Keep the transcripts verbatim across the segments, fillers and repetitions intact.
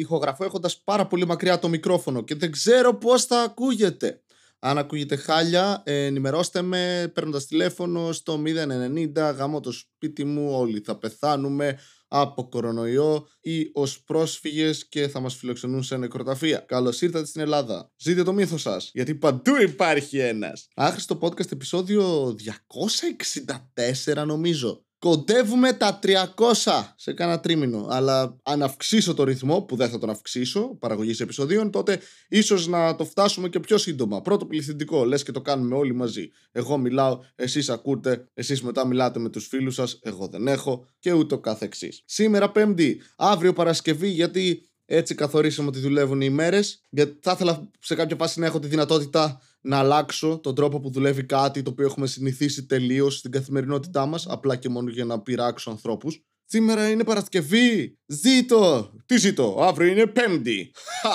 ηχογραφώ έχοντας πάρα πολύ μακριά το μικρόφωνο και δεν ξέρω πώς θα ακούγεται. Αν ακούγεται χάλια, ενημερώστε με παίρνοντας τηλέφωνο στο μηδέν ενενήντα, γαμώ το σπίτι μου, όλοι θα πεθάνουμε από κορονοϊό ή ως πρόσφυγες και θα μας φιλοξενούν σε νεκροταφεία. Καλώς ήρθατε στην Ελλάδα. Ζείτε το μύθο σας, γιατί παντού υπάρχει ένας. Άχρηστο podcast επεισόδιο διακόσια εξήντα τέσσερα νομίζω. Κοντεύουμε τα τριακόσια σε κάνα τρίμηνο, αλλά αν αυξήσω το ρυθμό, που δεν θα τον αυξήσω, παραγωγής επεισοδίων, τότε ίσως να το φτάσουμε και πιο σύντομα. Πρώτο πληθυντικό, λες και το κάνουμε όλοι μαζί. Εγώ μιλάω, εσείς ακούτε, εσείς μετά μιλάτε με τους φίλους σας, εγώ δεν έχω και ούτω καθεξής. Σήμερα Πέμπτη, αύριο Παρασκευή, γιατί έτσι καθορίσαμε ότι δουλεύουν οι ημέρες. Γιατί θα ήθελα σε κάποια φάση να έχω τη δυνατότητα να αλλάξω τον τρόπο που δουλεύει κάτι το οποίο έχουμε συνηθίσει τελείως στην καθημερινότητά μας, απλά και μόνο για να πειράξω ανθρώπους. Σήμερα είναι Παρασκευή! Ζήτω! Τι ζήτω! Αύριο είναι Πέμπτη! Χα!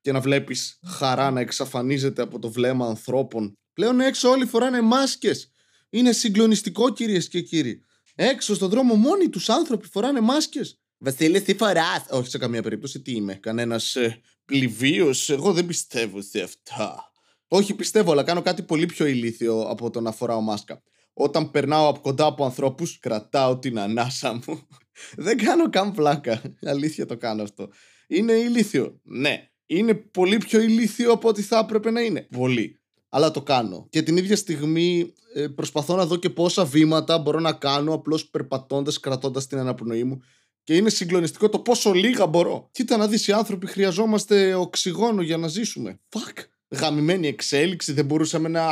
Και να βλέπεις χαρά να εξαφανίζεται από το βλέμμα ανθρώπων. Πλέον έξω όλοι φοράνε μάσκες. Είναι συγκλονιστικό, κυρίες και κύριοι. Έξω στον δρόμο μόνοι τους άνθρωποι φοράνε μάσκες. Βασίλη, τι φοράς? Όχι, σε καμία περίπτωση. Τι είμαι, κανένας ε, πληβίος? Εγώ δεν πιστεύω σε αυτά. Όχι, πιστεύω, αλλά κάνω κάτι πολύ πιο ηλίθιο από το να φοράω μάσκα. Όταν περνάω από κοντά από ανθρώπους, κρατάω την ανάσα μου. Δεν κάνω καν πλάκα. Αλήθεια το κάνω αυτό. Είναι ηλίθιο. Ναι, είναι πολύ πιο ηλίθιο από ό,τι θα έπρεπε να είναι. Πολύ. Αλλά το κάνω. Και την ίδια στιγμή ε, προσπαθώ να δω και πόσα βήματα μπορώ να κάνω απλώς περπατώντας, κρατώντας την αναπνοή μου. Και είναι συγκλονιστικό το πόσο λίγα μπορώ. Κοίτα να δεις, οι άνθρωποι χρειαζόμαστε οξυγόνο για να ζήσουμε. Fuck. Γαμημένη εξέλιξη, δεν μπορούσαμε να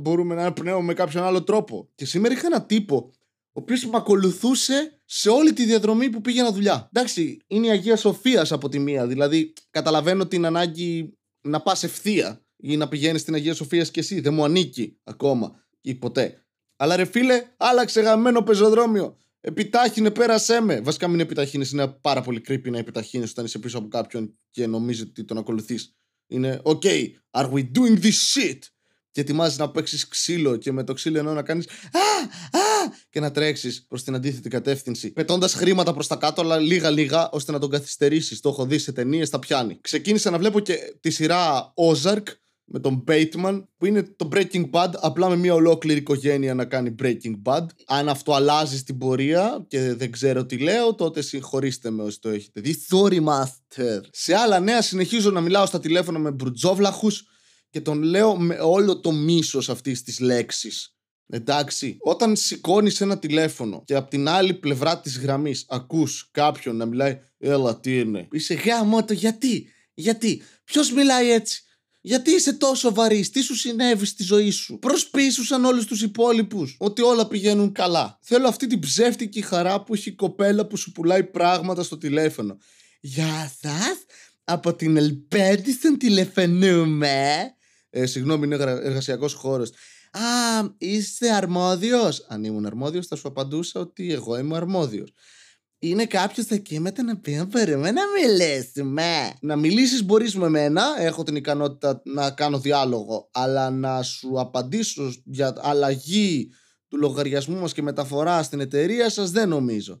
μπορούμε να εμπνέουμε με κάποιον άλλο τρόπο. Και σήμερα είχα έναν τύπο, ο οποίος με ακολουθούσε σε όλη τη διαδρομή που πήγαινα δουλειά. Εντάξει, είναι η Αγία Σοφίας από τη μία, δηλαδή καταλαβαίνω την ανάγκη να πας ευθεία ή να πηγαίνεις στην Αγία Σοφίας κι εσύ, δεν μου ανήκει ακόμα ή ποτέ. Αλλά ρε φίλε, άλλαξε γαμμένο πεζοδρόμιο. Επιτάχυνε, πέρασέ με. Βασικά μην επιταχύνεις, είναι πάρα πολύ creepy να επιταχύνεις όταν είσαι πίσω από κάποιον και νομίζει ότι τον ακολουθείς. Είναι OK, are we doing this shit? Και ετοιμάζεις να παίξεις ξύλο και με το ξύλο εννοώ να κάνεις α, α, και να τρέξεις προς την αντίθετη κατεύθυνση, πετώντας χρήματα προς τα κάτω, αλλά λίγα λίγα ώστε να τον καθυστερήσεις. Το έχω δει σε ταινίες, τα πιάνει. Ξεκίνησα να βλέπω και τη σειρά Ozark με τον Bateman, που είναι το Breaking Bad, απλά με μια ολόκληρη οικογένεια να κάνει Breaking Bad. Αν αυτό αλλάζει στην πορεία και δεν ξέρω τι λέω, τότε συγχωρήστε με όσοι το έχετε δει. Sorry master. Σε άλλα νέα, συνεχίζω να μιλάω στα τηλέφωνα με μπρουτζόβλαχους και τον λέω με όλο το μίσος αυτής της λέξης. Εντάξει, όταν σηκώνεις ένα τηλέφωνο και από την άλλη πλευρά της γραμμής ακούς κάποιον να μιλάει «Έλα, τι είναι?» Είσαι γάμο το γιατί, γιατί, ποιος μιλάει έτσι? Γιατί είσαι τόσο βαρύς, τι σου συνέβη στη ζωή σου? Προσπίσουσαν όλους τους υπόλοιπους ότι όλα πηγαίνουν καλά. Θέλω αυτή την ψεύτικη χαρά που έχει η κοπέλα που σου πουλάει πράγματα στο τηλέφωνο. Γεια σας, από την Ελπέντισεν τηλεφωνούμε. Ε, συγγνώμη, είναι εργασιακός χώρος. Α, είστε αρμόδιος? Αν ήμουν αρμόδιος θα σου απαντούσα ότι εγώ είμαι αρμόδιος. Είναι κάποιος εκεί με τον οποίο μπορούμε να μιλήσουμε. Να μιλήσεις μπορείς με μένα, έχω την ικανότητα να κάνω διάλογο, αλλά να σου απαντήσω για αλλαγή του λογαριασμού μας και μεταφορά στην εταιρεία σας δεν νομίζω.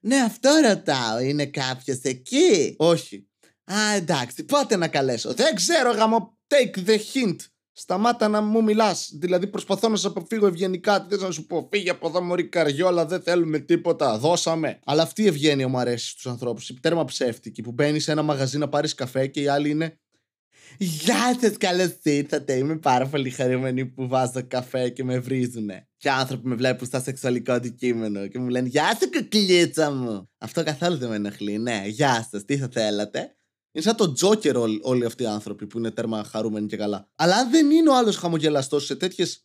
Ναι, αυτό ρωτάω, είναι κάποιος εκεί? Όχι. Α, εντάξει, πότε να καλέσω? Δεν ξέρω γαμό, take the hint. Σταμάτα να μου μιλάς. Δηλαδή, προσπαθώ να σε αποφύγω ευγενικά. Τι θες να σου πω? Φύγε από εδώ, μωρή καριόλα. Δεν θέλουμε τίποτα. Δώσαμε. Αλλά αυτή η ευγένεια μου αρέσει στους ανθρώπους. Η τέρμα ψεύτικη που μπαίνει σε ένα μαγαζί να πάρεις καφέ και οι άλλοι είναι «Γεια σας, καλώς ήρθατε. Είμαι πάρα πολύ χαρούμενη που βάζω καφέ και με βρίζουνε». Και άνθρωποι με βλέπουν στα σεξουαλικό αντικείμενο και μου λένε «Γεια σου, κουκλίτσα μου». Αυτό καθόλου δεν με ενοχλεί. Ναι, γεια σας, τι θα θέλατε? Είναι σαν το τζόκερ ό, όλοι αυτοί οι άνθρωποι που είναι τέρμα χαρούμενοι και καλά. Αλλά αν δεν είναι ο άλλος χαμογελαστός σε τέτοιες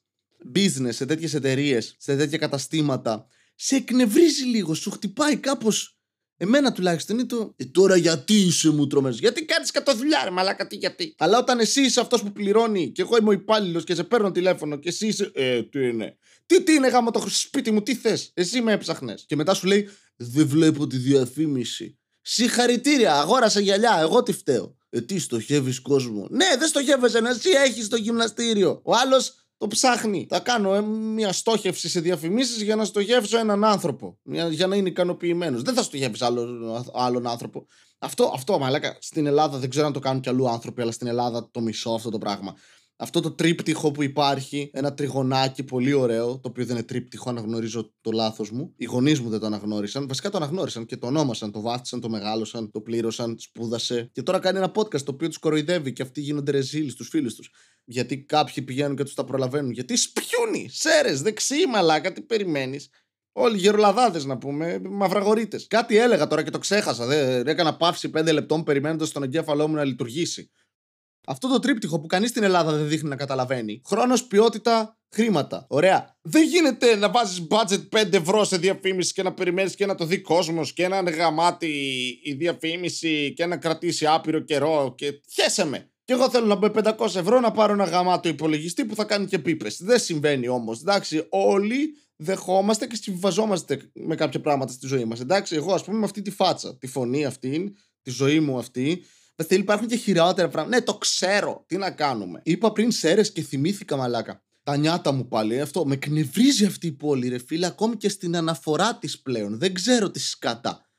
business, σε τέτοιες εταιρείες, σε τέτοια καταστήματα, σε εκνευρίζει λίγο, σου χτυπάει κάπως. Εμένα τουλάχιστον είναι το «Ε τώρα γιατί είσαι μου τρομές, γιατί κάνεις κατ' δουλειά ρε μαλάκα, τι γιατί?» Αλλά όταν εσύ είσαι αυτός που πληρώνει και εγώ είμαι ο υπάλληλος και σε παίρνω τηλέφωνο και εσύ είσαι «Ε τι είναι, τι, τι είναι γάμο το σπίτι μου, τι θες, εσύ με έψαχνες?» Και μετά σου λέει «Δεν βλέπω τη διαφήμιση. Συγχαρητήρια, αγόρασα γυαλιά, εγώ τι φταίω?» Ε, τι στοχεύεις κόσμο? Ναι, δεν στοχεύεσαι, εσύ έχεις το γυμναστήριο. Ο άλλος το ψάχνει. Θα κάνω ε, μια στόχευση σε διαφημίσεις για να στοχεύσω έναν άνθρωπο. Για να είναι ικανοποιημένος. Δεν θα στοχεύεις άλλο, άλλον άνθρωπο. Αυτό, αυτό μαλάκα, στην Ελλάδα δεν ξέρω αν το κάνουν κι αλλού άνθρωποι, αλλά στην Ελλάδα το μισώ αυτό το πράγμα. Αυτό το τρίπτυχο που υπάρχει, ένα τριγωνάκι πολύ ωραίο, το οποίο δεν είναι τρίπτυχο, αναγνωρίζω το λάθος μου. Οι γονείς μου δεν το αναγνώρισαν. Βασικά το αναγνώρισαν και το ονόμασαν, το βάφτισαν, το μεγάλωσαν, το πλήρωσαν, σπούδασε. Και τώρα κάνει ένα podcast το οποίο τους κοροϊδεύει και αυτοί γίνονται ρεζίλοι στους φίλους τους. Γιατί κάποιοι πηγαίνουν και τους τα προλαβαίνουν. Γιατί σπιούνι, σέρες, δεξί, μαλάκα, τι περιμένεις. Όλοι γερολαδάδες να πούμε, μαυραγορίτες. Κάτι έλεγα τώρα και το ξέχασα. Δε, έκανα παύση πέντε λεπτών περιμένοντας τον εγκέφαλό μου να λειτουργήσει. Αυτό το τρίπτυχο που κανείς στην Ελλάδα δεν δείχνει να καταλαβαίνει. Χρόνος, ποιότητα, χρήματα. Ωραία. Δεν γίνεται να βάζεις budget πέντε ευρώ σε διαφήμιση και να περιμένεις και να το δει κόσμος και να είναι γαμάτη η διαφήμιση και να κρατήσει άπειρο καιρό. Και χέσε με. Και εγώ θέλω να μπω πεντακόσια ευρώ να πάρω ένα γαμάτο υπολογιστή που θα κάνει και πίπες. Δεν συμβαίνει όμως. Εντάξει, όλοι δεχόμαστε και συμβιβαζόμαστε με κάποια πράγματα στη ζωή μας. Εντάξει, εγώ ας πούμε με αυτή τη φάτσα, τη φωνή αυτή, τη ζωή μου αυτή. Υπάρχουν και χειρότερα πράγματα. Ναι, το ξέρω. Τι να κάνουμε. Είπα πριν σέρες και θυμήθηκα μαλάκα. Τα νιάτα μου πάλι. Αυτό με κνευρίζει αυτή η πόλη, ρε φίλε. Ακόμη και στην αναφορά της πλέον. Δεν ξέρω τι σκατά.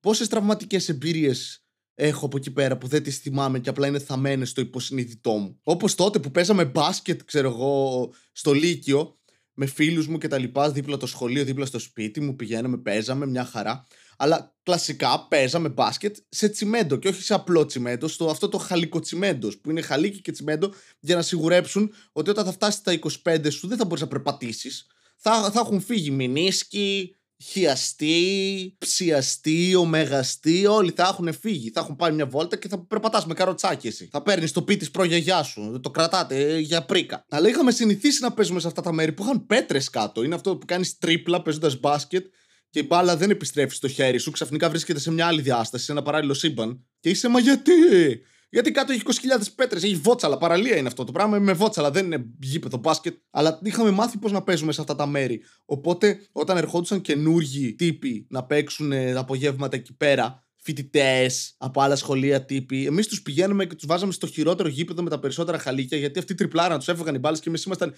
Πόσες τραυματικές εμπειρίες έχω από εκεί πέρα που δεν τις θυμάμαι και απλά είναι θαμμένες στο υποσυνείδητό μου. Όπως τότε που παίζαμε μπάσκετ, ξέρω εγώ, στο Λύκειο με φίλους μου κτλ. Δίπλα το σχολείο, δίπλα στο σπίτι μου. Πηγαίναμε, παίζαμε μια χαρά. Αλλά κλασικά παίζαμε μπάσκετ σε τσιμέντο και όχι σε απλό τσιμέντο, στο αυτό το χαλικοτσιμέντο που είναι χαλίκι και τσιμέντο για να σιγουρέψουν ότι όταν θα φτάσεις στα είκοσι πέντε σου δεν θα μπορείς να περπατήσεις. Θα, θα έχουν φύγει μηνίσκοι, χιαστοί, ψιαστοί, ομεγαστοί, όλοι θα έχουν φύγει. Θα έχουν πάει μια βόλτα και θα περπατάς με καροτσάκι εσύ. Θα παίρνεις το πι της προγιαγιά σου, το κρατάτε για πρίκα. Αλλά είχαμε συνηθίσει να παίζουμε σε αυτά τα μέρη που είχαν πέτρες κάτω. Είναι αυτό που κάνεις τρίπλα παίζοντας μπάσκετ. Και η μπάλα δεν επιστρέφει στο χέρι σου, ξαφνικά βρίσκεται σε μια άλλη διάσταση, σε ένα παράλληλο σύμπαν. Και είσαι, μα γιατί! Γιατί κάτω έχει είκοσι χιλιάδες πέτρες, έχει βότσαλα, παραλία είναι αυτό το πράγμα. Με βότσαλα, δεν είναι γήπεδο μπάσκετ. Αλλά είχαμε μάθει πώς να παίζουμε σε αυτά τα μέρη. Οπότε, όταν ερχόντουσαν καινούργοι τύποι να παίξουν απογεύματα εκεί πέρα, φοιτητές από άλλα σχολεία τύποι, εμείς τους πηγαίνουμε και τους βάζαμε στο χειρότερο γήπεδο με τα περισσότερα χαλίκια, γιατί αυτοί τριπλάραν, τους έφευγαν οι μπάλες και εμείς ήμασταν, α,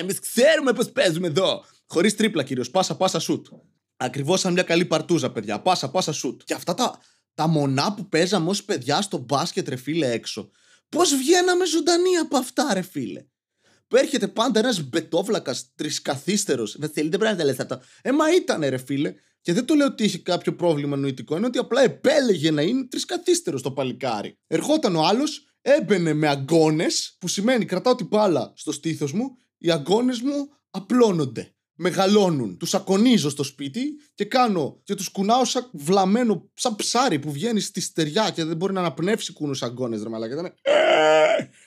εμείς ξέρουμε πώς παίζουμε εδώ. Χωρίς τρίπλα κυρίως, πάσα, πάσα, σουτ. Ακριβώς σαν μια καλή παρτούζα, παιδιά. Πάσα, πάσα, σουτ. Και αυτά τα, τα μονά που παίζαμε ως παιδιά στο μπάσκετ, ρε φίλε, έξω. Πώς βγαίναμε ζωντανοί από αυτά, ρε φίλε. Που έρχεται πάντα ένας μπετόφλακας τρισκαθίστερος. Δεν θέλει, δεν πρέπει να λες αυτά. Ε, μα ήτανε, ρε φίλε. Και δεν το λέω ότι είχε κάποιο πρόβλημα νοητικό. Είναι ότι απλά επέλεγε να είναι τρισκαθίστερος το παλικάρι. Ερχόταν ο άλλος, έμπαινε με αγκώνες, που σημαίνει κρατάω την μπάλα στο στήθος μου, οι αγκώνες μου απλώνονται. Μεγαλώνουν, τους ακονίζω στο σπίτι και κάνω και τους κουνάω σαν βλαμμένο, σαν ψάρι που βγαίνει στη στεριά και δεν μπορεί να αναπνεύσει κούνους αγκώνες, ρε μαλάκα. Ήταν...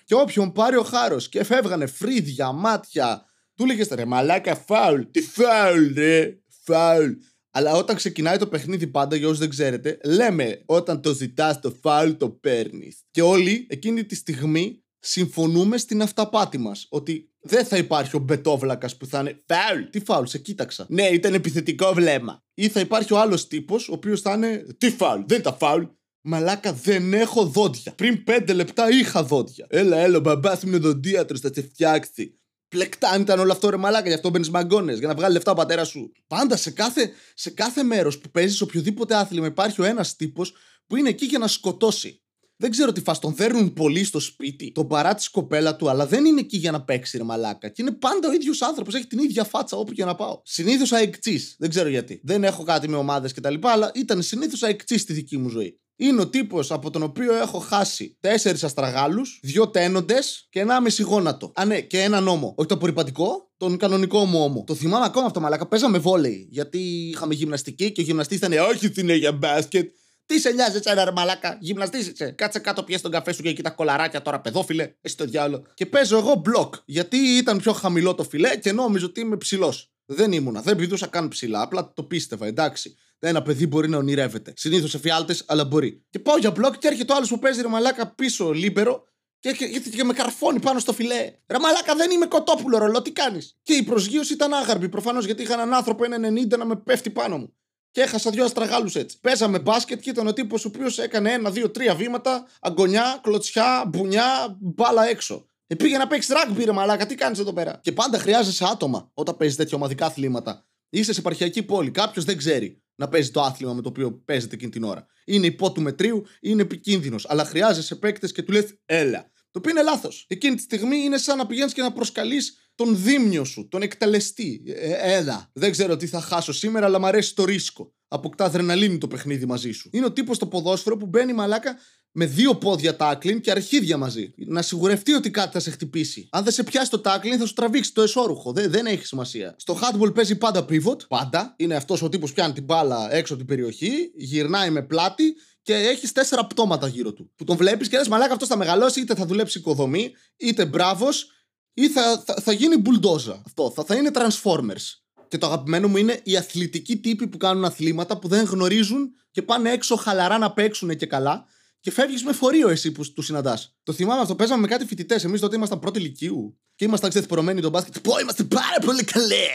και όποιον πάρει ο χάρος και φεύγανε φρύδια, μάτια. Του λέγες, ρε μαλάκα, φάουλ. Τι φάουλ, ρε, φάουλ. Αλλά όταν ξεκινάει το παιχνίδι, πάντα για όσους δεν ξέρετε, λέμε όταν το ζητάς το φάουλ το παίρνεις. Και όλοι εκείνη τη στιγμή συμφωνούμε στην αυταπάτη μας. Ότι δεν θα υπάρχει ο μπετόβλακας που θα είναι φάουλ. Τι φάουλ, σε κοίταξα. Ναι, ήταν επιθετικό βλέμμα. Ή θα υπάρχει ο άλλος τύπος, ο οποίος θα είναι τι φάουλ, δεν ήταν φάουλ. Μαλάκα, δεν έχω δόντια. Πριν πέντε λεπτά είχα δόντια. Έλα, έλα, μπαμπάς μου είναι δοντίατρος, θα σε φτιάξει. Πλεκτάν ήταν όλο αυτό, ρε μαλάκα, γι' αυτό μπαίνεις μαγκώνες, για να βγάλει λεφτά ο πατέρα σου. Πάντα σε κάθε, σε κάθε μέρος που παίζεις οποιοδήποτε άθλημα υπάρχει ο ένας τύπος που είναι εκεί για να σκοτώσει. Δεν ξέρω τι φας, τον δέρνουν πολύ στο σπίτι, τον παρά τη κοπέλα του, αλλά δεν είναι εκεί για να παίξει, ρε μαλάκα. Και είναι πάντα ο ίδιος άνθρωπος, έχει την ίδια φάτσα όπου και να πάω. Συνήθως αεκτσής, δεν ξέρω γιατί. Δεν έχω κάτι με ομάδες κτλ. Αλλά ήταν συνήθως αεκτσής στη δική μου ζωή. Είναι ο τύπος από τον οποίο έχω χάσει τέσσερις αστραγάλους, δύο τένοντες και ένα μισή γόνατο. Α, ναι, και έναν ώμο. Όχι το απορριπαντικό, τον κανονικό μου ώμο. Το θυμάμαι ακόμα αυτό, μαλάκα. Παίζαμε βόλεϊ. Γιατί είχαμε γυμναστική και ο γυμναστής ήταν όχι την για μπάσκετ. Τι σε νοιάζει, τσένα ρε μαλάκα, γυμναστίζεσαι. Κάτσε κάτω, πιέσαι τον καφέ σου και εκεί τα κολαράκια τώρα, παιδόφιλε. Εσύ το διάολο. Και παίζω εγώ μπλοκ. Γιατί ήταν πιο χαμηλό το φιλέ και νόμιζα ότι είμαι ψηλός. Δεν ήμουνα, δεν πηδούσα καν ψηλά. Απλά το πίστευα, εντάξει. Ένα παιδί μπορεί να ονειρεύεται. Συνήθως εφιάλτες, αλλά μπορεί. Και πάω για μπλοκ και έρχεται ο άλλος που παίζει ρε μαλάκα πίσω, λίμπερο. Και έρχεται και με καρφώνει πάνω στο φιλέ. Ρε μαλάκα, δεν είμαι κοτόπουλο, ρολό, τι κάνεις. Και η προσγείωση ήταν άγαρμη προφανώς γιατί είχα έναν άνθρωπο ένα ενενήντα να με πέφτει πάνω μου. Και έχασα δύο αστραγάλους έτσι. Παίζαμε μπάσκετ και ήταν ο τύπος ο οποίος έκανε ένα, δύο, τρία βήματα, αγκονιά, κλωτσιά, μπουνιά, μπάλα έξω. Ε, πήγε να παίξει rugby, ρε μαλάκα, τι κάνεις εδώ πέρα. Και πάντα χρειάζεσαι άτομα όταν παίζεις τέτοια ομαδικά αθλήματα. Είσαι σε επαρχιακή πόλη, κάποιος δεν ξέρει. να παίζει το άθλημα με το οποίο παίζεται εκείνη την ώρα. Είναι υπό του μετρίου, είναι επικίνδυνος, αλλά χρειάζεσαι παίκτες και του λες έλα. Το οποίο είναι λάθος. Εκείνη τη στιγμή είναι σαν να πηγαίνεις και να προσκαλείς τον δίμνιο σου, τον εκτελεστή. Ε, έλα. Δεν ξέρω τι θα χάσω σήμερα, αλλά μ' αρέσει το ρίσκο. Αποκτά αδρεναλίνη το παιχνίδι μαζί σου. Είναι ο τύπος στο ποδόσφαιρο που μπαίνει μαλάκα με δύο πόδια τάκλιν και αρχίδια μαζί. Να σιγουρευτεί ότι κάτι θα σε χτυπήσει. Αν δεν σε πιάσει το τάκλιν, θα σου τραβήξει το εσώρουχο. Δε, δεν έχει σημασία. Στο hardball παίζει πάντα pivot. Πάντα. Είναι αυτός ο τύπος που πιάνει την μπάλα έξω από την περιοχή, γυρνάει με πλάτη. Και έχεις τέσσερα πτώματα γύρω του. Που τον βλέπεις και λες μαλάκα αυτός θα μεγαλώσει, είτε θα δουλέψει οικοδομή, είτε μπράβος, ή θα, θα, θα γίνει μπουλντόζα. Αυτό. Θα, θα είναι Transformers. Και το αγαπημένο μου είναι οι αθλητικοί τύποι που κάνουν αθλήματα που δεν γνωρίζουν και πάνε έξω χαλαρά να παίξουν και καλά. Και φεύγεις με φορείο εσύ που του συναντάς. Το θυμάμαι αυτό. Παίζαμε με κάτι φοιτητές. Εμείς τότε ήμασταν πρώτη ηλικίου. Και ήμασταν ξεθυπρωμένοι τον μπάσκετ. Πω, είμαστε πάρα πολύ καλέ.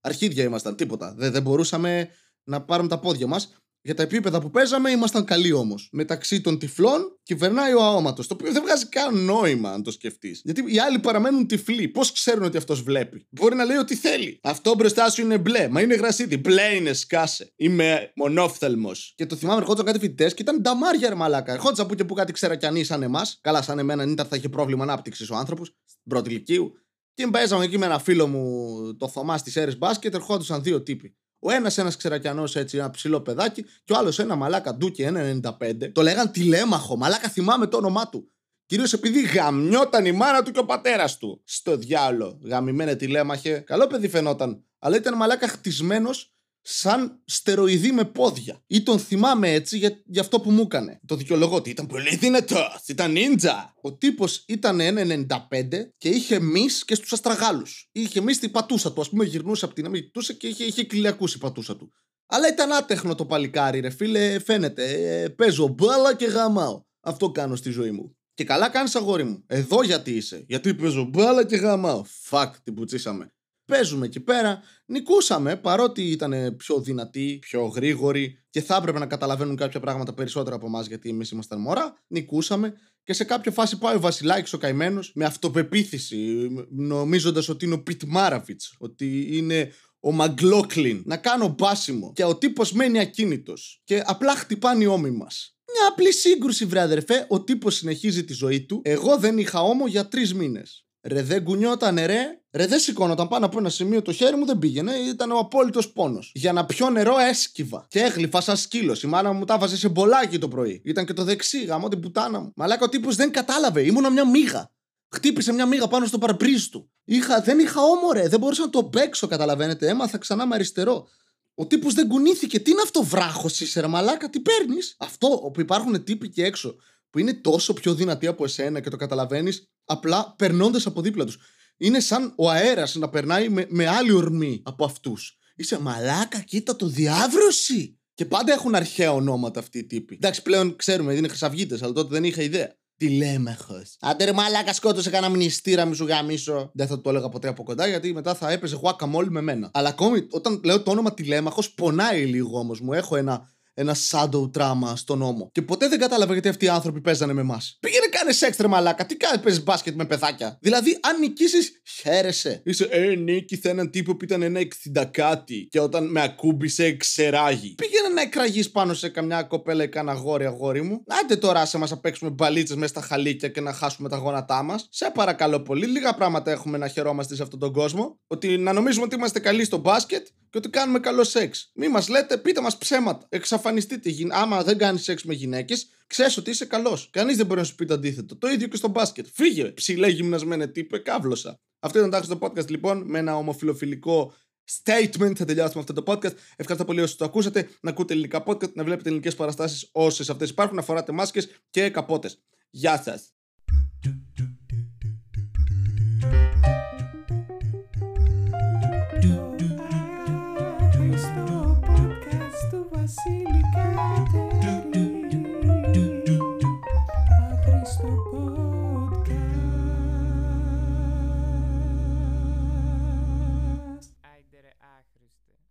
Αρχίδια ήμασταν. Τίποτα. Δεν, δεν μπορούσαμε να πάρουμε τα πόδια μας. Για τα επίπεδα που παίζαμε ήμασταν καλοί όμως. Μεταξύ των τυφλών κυβερνάει ο αόματος. Το οποίο δεν βγάζει καν νόημα αν το σκεφτείς. Γιατί οι άλλοι παραμένουν τυφλοί. Πώς ξέρουν ότι αυτός βλέπει? Μπορεί να λέει ότι θέλει. Αυτό μπροστά σου είναι μπλε. Μα είναι γρασίδι. Μπλε είναι, σκάσε. Είμαι μονόφθαλμος. Και το θυμάμαι, ερχόντουσαν κάτι φοιτητές και ήταν νταμάρια ρε μαλάκα. Ερχόντουσαν που και που κάτι ξερακιανοί σαν εμάς. Καλά, σαν εμένα νύταρ θα είχε πρόβλημα ανάπτυξης ο άνθρωπος. Πρώτη ηλικίου. Και παίζαμε εκεί με ένα φίλο μου το Θωμά στις αίρες μπάσκετ. Ερχόντουσαν δύο τύποι. Ο ένας ένας ξερακιανός έτσι, ένα ψηλό παιδάκι, και ο άλλος ένα μαλάκα ντούκι, ένα ενενήντα πέντε. Το λέγαν τηλέμαχο, μαλάκα θυμάμαι το όνομά του. Κυρίως επειδή γαμιόταν η μάνα του και ο πατέρας του. Στο διάολο, γαμημένε τηλέμαχε. Καλό παιδί φαινόταν, αλλά ήταν μαλάκα χτισμένος σαν στεροειδή με πόδια. Ή τον θυμάμαι έτσι για, για αυτό που μου έκανε. Το δικαιολογώ ότι ήταν πολύ δυνατός, ήταν νίντζα. Ο τύπος ήταν ένα ενενήντα πέντε και είχε μυς και στους αστραγάλους. Είχε μυς στην πατούσα του, ας πούμε, γυρνούσε από την αμή και είχε, είχε κοιλιακούσει η πατούσα του. Αλλά ήταν άτεχνο το παλικάρι, ρε φίλε, φαίνεται. Ε, παίζω μπάλα και γαμάω. Αυτό κάνω στη ζωή μου. Και καλά κάνεις αγόρι μου. Εδώ γιατί είσαι? Γιατί παίζω μπάλα και γαμάω. Φακ, την πουτσίσαμε. Παίζουμε εκεί πέρα, νικούσαμε παρότι ήταν πιο δυνατοί, πιο γρήγοροι και θα έπρεπε να καταλαβαίνουν κάποια πράγματα περισσότερα από εμάς γιατί εμείς ήμασταν μωρά. Νικούσαμε και σε κάποια φάση πάει ο Βασιλάκης ο καημένος με αυτοπεποίθηση, νομίζοντας ότι είναι ο Πιτ Μάραβιτς, ότι είναι ο Μαγκλόκλιν, να κάνω μπάσιμο. Και ο τύπος μένει ακίνητος και απλά χτυπάνε οι ώμοι μας. Μια απλή σύγκρουση, βρε αδερφέ, ο τύπος συνεχίζει τη ζωή του. Εγώ δεν είχα ώμο για τρεις μήνες. Ρε δεν κουνιότανε ρε, ρε δεν σηκώνονταν πάνω από ένα σημείο το χέρι μου, δεν πήγαινε, ήταν ο απόλυτος πόνος. Για να πιω νερό έσκυβα και έγλυφα σαν σκύλος, η μάνα μου τα βάζει σε μπολάκι το πρωί. Ήταν και το δεξί, γαμώ την πουτάνα μου. Μαλάκα ο τύπος δεν κατάλαβε, ήμουνα μια μύγα. Χτύπησε μια μύγα πάνω στο παρμπρίζ του. Είχα, δεν είχα ώμο ρε, δεν μπορούσα να το παίξω, καταλαβαίνετε, έμαθα ξανά με αριστερό. Ο τύπος δεν κουνήθηκε, τι είναι αυτό βράχος είσαι ρε μαλάκα, τι παίρνεις? Αυτό όπου υπάρχουν τύποι και έξω που είναι τόσο πιο δυνατοί από εσένα και το καταλαβαίνεις απλά περνώντας από δίπλα τους. Είναι σαν ο αέρας να περνάει με, με άλλη ορμή από αυτούς. Είσαι μαλάκα, κοίτα το διάβρωση! Και πάντα έχουν αρχαία ονόματα αυτοί οι τύποι. Εντάξει, πλέον ξέρουμε, είναι χρυσαυγίτες, αλλά τότε δεν είχα ιδέα. Τηλέμαχος. Άντε ρε μαλάκα, σκότωσε κανένα μνηστήρα, μη σου γαμίσω. Δεν θα το έλεγα ποτέ από κοντά, γιατί μετά θα έπαιζε guacamole με μένα. Αλλά ακόμη όταν λέω το όνομα τηλέμαχος, πονάει λίγο όμως μου. Έχω ένα. Ένα shadow drama στον ώμο. Και ποτέ δεν κατάλαβα γιατί αυτοί οι άνθρωποι παίζανε με εμάς. Πήγαινε κάνε σεξ ρε μαλάκα. Τι κάνεις, παίζεις μπάσκετ με παιδάκια? Δηλαδή, αν νικήσεις, χαίρεσαι. Είσαι, ε, νίκηθε έναν τύπο που ήταν ένα εξήντα κάτι. Και όταν με ακούμπησε, εξεράγει. Πήγαινε να εκραγείς πάνω σε καμιά κοπέλα ή κανένα αγόρι, αγόρι μου. Άντε τώρα σε μας να παίξουμε μπαλίτσες μέσα στα χαλίκια και να χάσουμε τα γόνατά μας. Σε παρακαλώ πολύ, λίγα πράγματα έχουμε να χαιρόμαστε σε αυτόν τον κόσμο. Ότι να νομίζουμε ότι είμαστε καλοί στο μπάσκετ και ότι κάνουμε καλό σεξ. Μη μας λέτε, πείτε μας ψέματα. Εξαφανιστείτε. Άμα δεν κάνεις σεξ με γυναίκες, ξέρεις ότι είσαι καλός. Κανείς δεν μπορεί να σου πει το αντίθετο. Το ίδιο και στο μπάσκετ. Φύγε, ψηλέ γυμνασμένε τύπε, καύλωσα. Αυτό ήταν το Άχρηστο Podcast λοιπόν, με ένα ομοφιλοφιλικό statement. Θα τελειώσουμε αυτό το podcast. Ευχαριστώ πολύ όσοι το ακούσατε. Να ακούτε ελληνικά podcast, να βλέπετε ελληνικές παραστάσεις όσες αυτές υπάρχουν. Να φοράτε μάσκες και καπότες. Γεια σας.